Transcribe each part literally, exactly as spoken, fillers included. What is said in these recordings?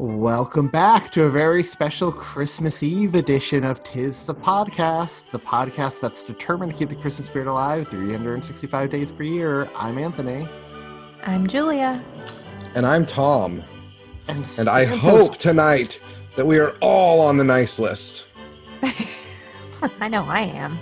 Welcome back to a very special Christmas Eve edition of 'Tis the Podcast, the podcast that's determined to keep the Christmas spirit alive three hundred sixty-five days per year. I'm Anthony. I'm Julia. And I'm Tom. And, and I hope tonight that we are all on the nice list. I know I am.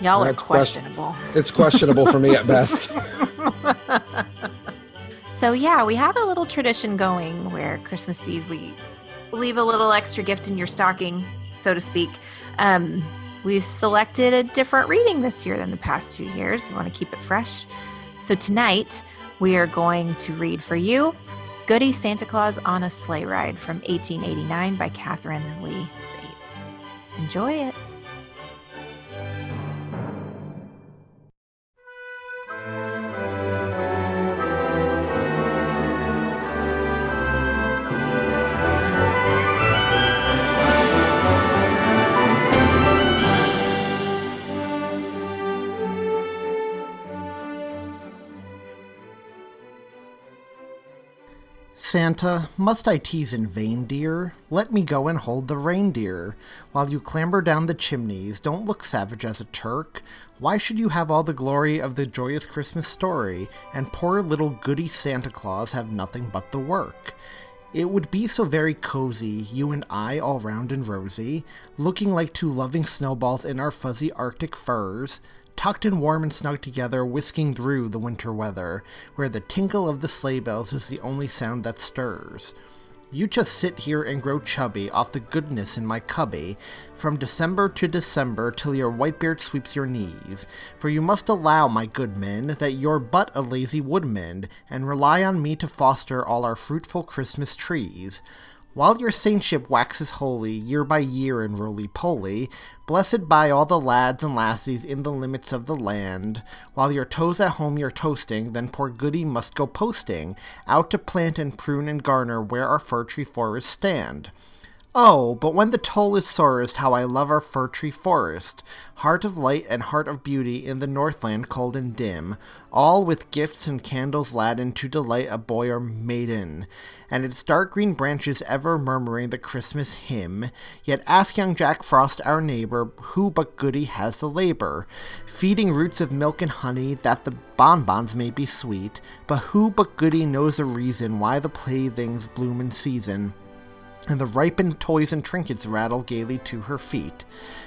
Y'all and are questionable. Quest- it's questionable for me at best. So yeah, we have a little tradition going where Christmas Eve we leave a little extra gift in your stocking, so to speak. Um, we've selected a different reading this year than the past two years. We want to keep it fresh. So tonight we are going to read for you Goody Santa Claus on a Sleigh Ride from eighteen eighty-nine by Katherine Lee Bates. Enjoy it. Santa, must I tease in vain, dear? Let me go and hold the reindeer. While you clamber down the chimneys, don't look savage as a Turk. Why should you have all the glory of the joyous Christmas story, and poor little Goody Santa Claus have nothing but the work? It would be so very cozy, you and I all round and rosy, looking like two loving snowballs in our fuzzy Arctic furs, tucked in warm and snug together, whisking through the winter weather, where the tinkle of the sleigh bells is the only sound that stirs. You just sit here and grow chubby off the goodness in my cubby, from December to December till your white beard sweeps your knees, for you must allow, my good men, that you're but a lazy woodman, and rely on me to foster all our fruitful Christmas trees. While your saintship waxes holy year by year in roly-poly, blessed by all the lads and lassies in the limits of the land, while your toes at home you're toasting, then poor Goody must go posting, out to plant and prune and garner where our fir tree forests stand. Oh, but when the toll is sorest, how I love our fir tree forest, heart of light and heart of beauty in the northland cold and dim, all with gifts and candles laden to delight a boy or maiden, and its dark green branches ever murmuring the Christmas hymn. Yet ask young Jack Frost, our neighbor, who but Goody has the labor, feeding roots of milk and honey that the bonbons may be sweet, but who but Goody knows the reason why the playthings bloom in season, and the ripened toys and trinkets rattle gaily to her feet.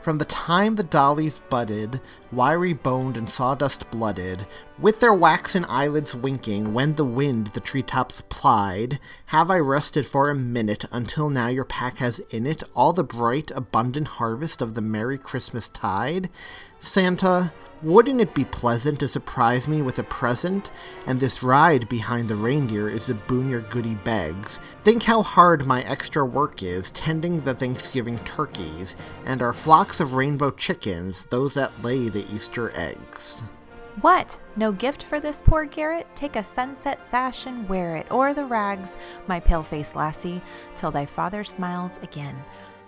From the time the dollies budded, wiry-boned and sawdust-blooded, with their waxen eyelids winking, when the wind the treetops plied, have I rested for a minute until now your pack has in it all the bright, abundant harvest of the merry Christmas tide? Santa, wouldn't it be pleasant to surprise me with a present? And this ride behind the reindeer is a boon your Goody begs. Think how hard my extra work is, tending the Thanksgiving turkeys, and our flocks of rainbow chickens, those that lay the Easter eggs. What? No gift for this poor Garrett? Take a sunset sash and wear it o'er the rags, my pale-faced lassie, till thy father smiles again.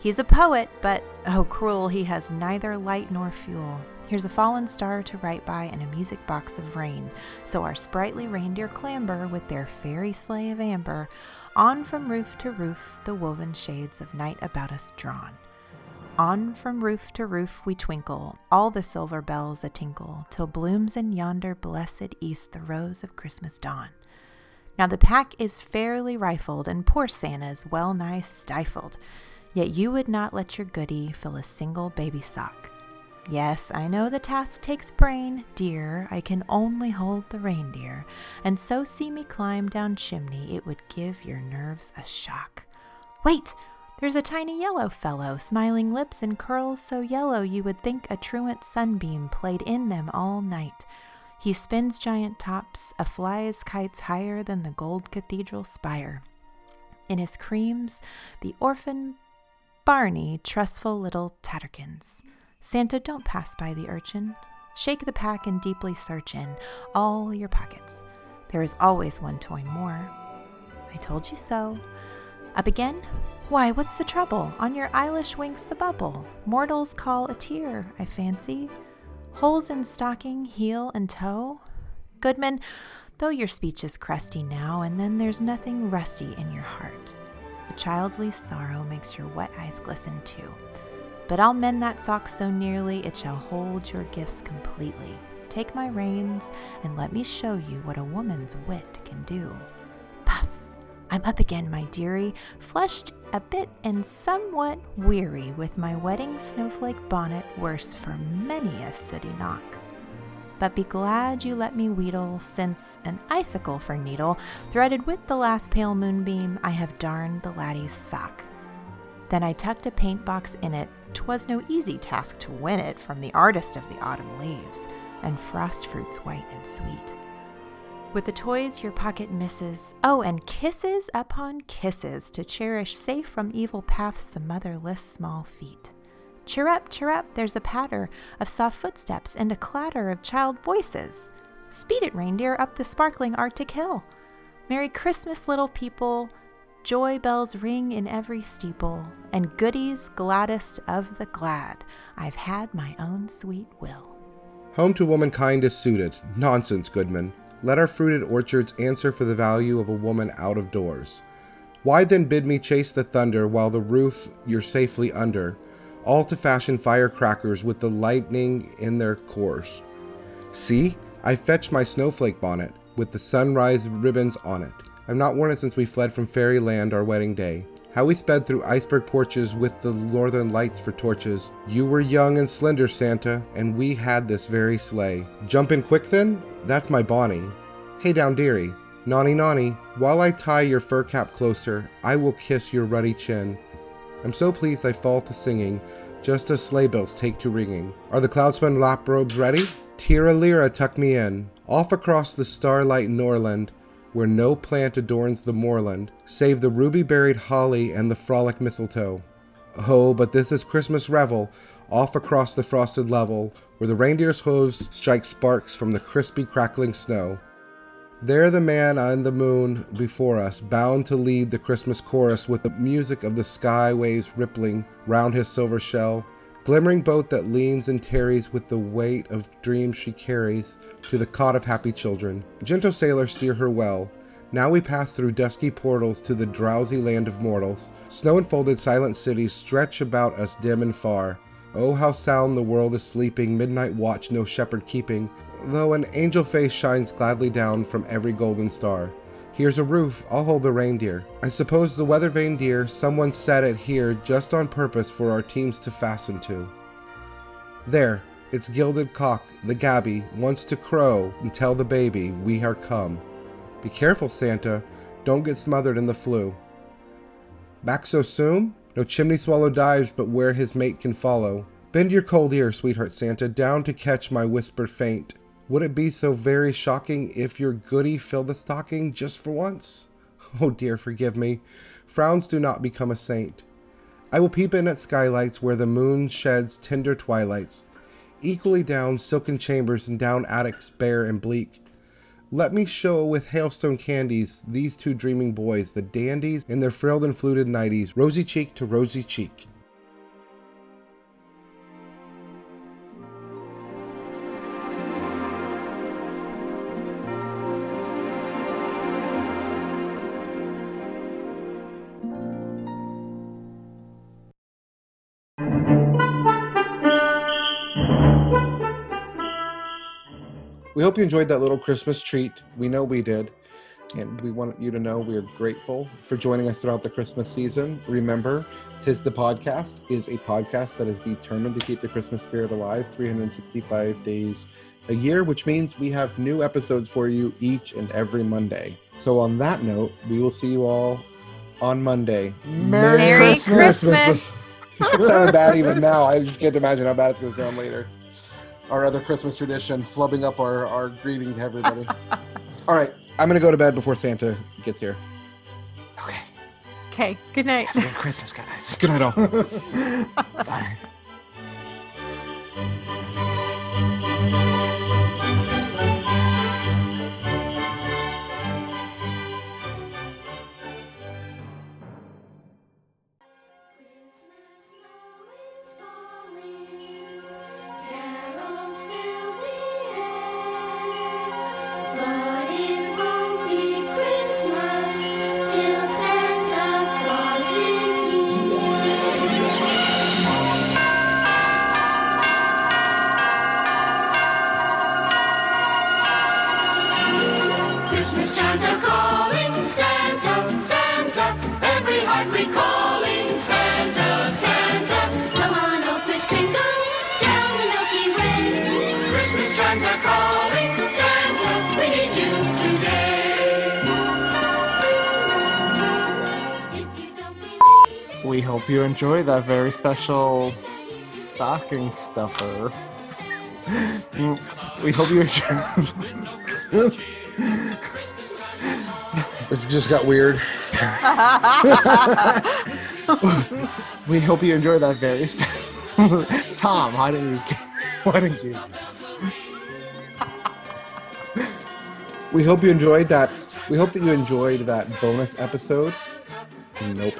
He's a poet, but, oh cruel, he has neither light nor fuel. Here's a fallen star to write by and a music box of rain. So our sprightly reindeer clamber with their fairy sleigh of amber, on from roof to roof, the woven shades of night about us drawn. On from roof to roof we twinkle, all the silver bells a-tinkle, till blooms in yonder blessed east the rose of Christmas dawn. Now the pack is fairly rifled, and poor Santa's well-nigh stifled. yet you would not let your goody fill a single baby sock. Yes, I know the task takes brain, dear, I can only hold the reindeer, and so see me climb down chimney, it would give your nerves a shock. Wait! There's a tiny yellow fellow, smiling lips and curls so yellow you would think a truant sunbeam played in them all night. He spins giant tops, a flies kites higher than the gold cathedral spire. In his creams, the orphan Barney, trustful little tatterkins. Santa, don't pass by the urchin. Shake the pack and deeply search in all your pockets. There is always one toy more. I told you so. Up again? Why, what's the trouble? On your eyelash winks the bubble. Mortals call a tear, I fancy. Holes in stocking, heel and toe. Goodman, though your speech is crusty now, and then there's nothing rusty in your heart. A child's least sorrow makes your wet eyes glisten too. But I'll mend that sock so nearly it shall hold your gifts completely. Take my reins and let me show you what a woman's wit can do. I'm up again, my dearie, flushed a bit and somewhat weary, with my wedding snowflake bonnet worse for many a sooty knock. But be glad you let me wheedle, since an icicle for needle, threaded with the last pale moonbeam, I have darned the laddie's sock. Then I tucked a paint box in it, 'twas no easy task to win it from the artist of the autumn leaves, and frost fruits white and sweet. With the toys your pocket misses, oh, and kisses upon kisses to cherish safe from evil paths the motherless small feet. Cheer up, cheer up, there's a patter of soft footsteps and a clatter of child voices. Speed it, reindeer, up the sparkling Arctic hill. Merry Christmas, little people, joy bells ring in every steeple, and goodies gladdest of the glad, I've had my own sweet will. Home to womankind is suited. Nonsense, Goodman. Let our fruited orchards answer for the value of a woman out of doors. Why then bid me chase the thunder while the roof you're safely under, all to fashion firecrackers with the lightning in their course? See, I fetched my snowflake bonnet with the sunrise ribbons on it. I've not worn it since we fled from fairyland our wedding day. How we sped through iceberg porches with the northern lights for torches. You were young and slender, Santa, and we had this very sleigh. Jump in quick then? That's my Bonnie. Hey down, dearie. Nonny, nonny, while I tie your fur cap closer, I will kiss your ruddy chin. I'm so pleased I fall to singing, just as sleigh bells take to ringing. Are the cloudspun lap robes ready? Tira-lira, tuck me in. Off across the starlight norland, where no plant adorns the moorland, save the ruby-berried holly and the frolic mistletoe. Oh, but this is Christmas revel, off across the frosted level, where the reindeer's hooves strike sparks from the crispy, crackling snow. There the man on the moon before us, bound to lead the Christmas chorus with the music of the sky waves rippling round his silver shell, glimmering boat that leans and tarries with the weight of dreams she carries to the cot of happy children. Gentle sailors steer her well. Now we pass through dusky portals to the drowsy land of mortals. Snow-enfolded silent cities stretch about us dim and far. Oh, how sound the world is sleeping, midnight watch no shepherd keeping, though an angel face shines gladly down from every golden star. Here's a roof, I'll hold the reindeer. I suppose the weather-vane deer, someone set it here just on purpose for our teams to fasten to. There, its gilded cock, the gaby, wants to crow and tell the baby we are come. Be careful, Santa, don't get smothered in the flu. Back so soon? No chimney swallow dives but where his mate can follow. Bend your cold ear, sweetheart Santa, down to catch my whisper faint. Would it be so very shocking if your goody filled the stocking just for once? Oh dear, forgive me. Frowns do not become a saint. I will peep in at skylights where the moon sheds tender twilights, equally down silken chambers and down attics bare and bleak. Let me show with hailstone candies these two dreaming boys, the dandies in their frilled and fluted nighties, rosy cheek to rosy cheek. We hope you enjoyed that little Christmas treat. We know we did. And we want you to know we are grateful for joining us throughout the Christmas season. Remember, 'Tis the Podcast is a podcast that is determined to keep the Christmas spirit alive three hundred sixty-five days a year, which means we have new episodes for you each and every Monday. So on that note, we will see you all on Monday. Merry, Merry Christmas! Christmas. Bad even now. I just can't imagine how bad it's going to sound later. Our other Christmas tradition, flubbing up our, our greeting to everybody. All right. I'm going to go to bed before Santa gets here. Okay. Okay. Good night. Have a good Christmas, guys. Good night, all. Bye. We hope you enjoy that very special stocking stuffer. We hope you enjoy. This just got weird. We hope you enjoy that very special. Tom, why didn't you? Why didn't you? We hope you enjoyed that. We hope that you enjoyed that bonus episode. Nope.